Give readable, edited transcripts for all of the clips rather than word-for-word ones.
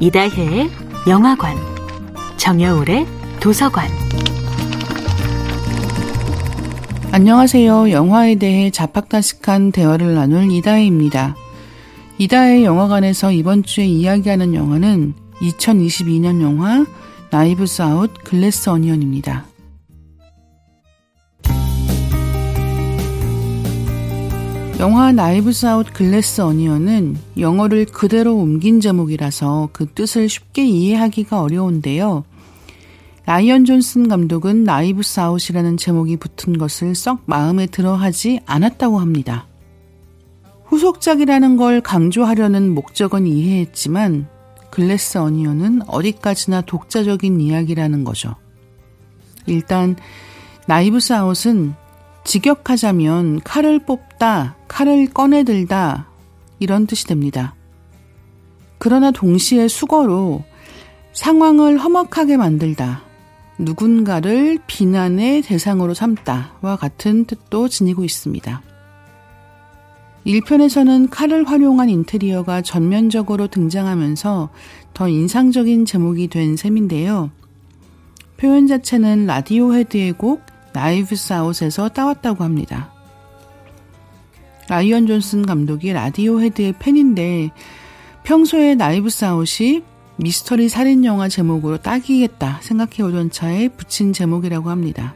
이다혜의 영화관, 정여울의 도서관. 안녕하세요. 영화에 대해 자팍다식한 대화를 나눌 이다혜입니다. 이다혜 영화관에서 이번 주에 이야기하는 영화는 2022년 영화 나이브스 아웃 글래스 어니언입니다. 영화 나이브스 아웃 글래스 어니언은 영어를 그대로 옮긴 제목이라서 그 뜻을 쉽게 이해하기가 어려운데요. 라이언 존슨 감독은 나이브스 아웃이라는 제목이 붙은 것을 썩 마음에 들어하지 않았다고 합니다. 후속작이라는 걸 강조하려는 목적은 이해했지만 글래스 어니언은 어디까지나 독자적인 이야기라는 거죠. 일단 나이브스 아웃은 직역하자면 칼을 뽑다, 칼을 꺼내들다 이런 뜻이 됩니다. 그러나 동시에 수거로 상황을 험악하게 만들다, 누군가를 비난의 대상으로 삼다와 같은 뜻도 지니고 있습니다. 1편에서는 칼을 활용한 인테리어가 전면적으로 등장하면서 더 인상적인 제목이 된 셈인데요. 표현 자체는 라디오헤드의 곡 나이브스 아웃에서 따왔다고 합니다. 라이언 존슨 감독이 라디오헤드의 팬인데 평소에 나이브스 아웃이 미스터리 살인 영화 제목으로 딱이겠다 생각해오던 차에 붙인 제목이라고 합니다.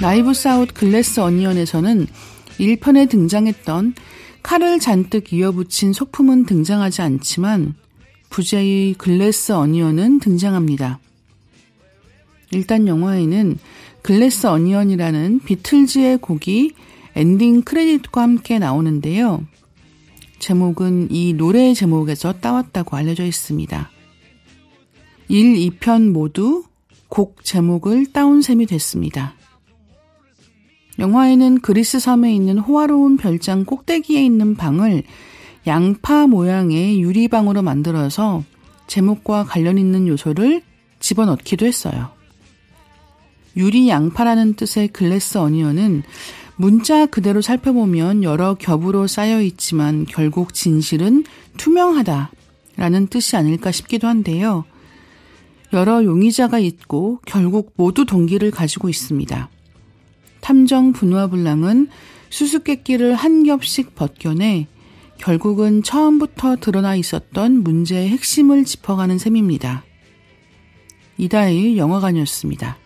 나이브스 아웃 글래스 어니언에서는 1편에 등장했던 칼을 잔뜩 이어붙인 소품은 등장하지 않지만 부제의 글래스 어니언은 등장합니다. 일단 영화에는 글래스 어니언이라는 비틀즈의 곡이 엔딩 크레딧과 함께 나오는데요. 제목은 이 노래의 제목에서 따왔다고 알려져 있습니다. 1, 2편 모두 곡 제목을 따온 셈이 됐습니다. 영화에는 그리스 섬에 있는 호화로운 별장 꼭대기에 있는 방을 양파 모양의 유리방으로 만들어서 제목과 관련 있는 요소를 집어넣기도 했어요. 유리 양파라는 뜻의 글래스 어니언은 문자 그대로 살펴보면 여러 겹으로 쌓여있지만 결국 진실은 투명하다라는 뜻이 아닐까 싶기도 한데요. 여러 용의자가 있고 결국 모두 동기를 가지고 있습니다. 탐정 분화블랑은 수수께끼를 한 겹씩 벗겨내 결국은 처음부터 드러나 있었던 문제의 핵심을 짚어가는 셈입니다. 이다혜의 영화관이었습니다.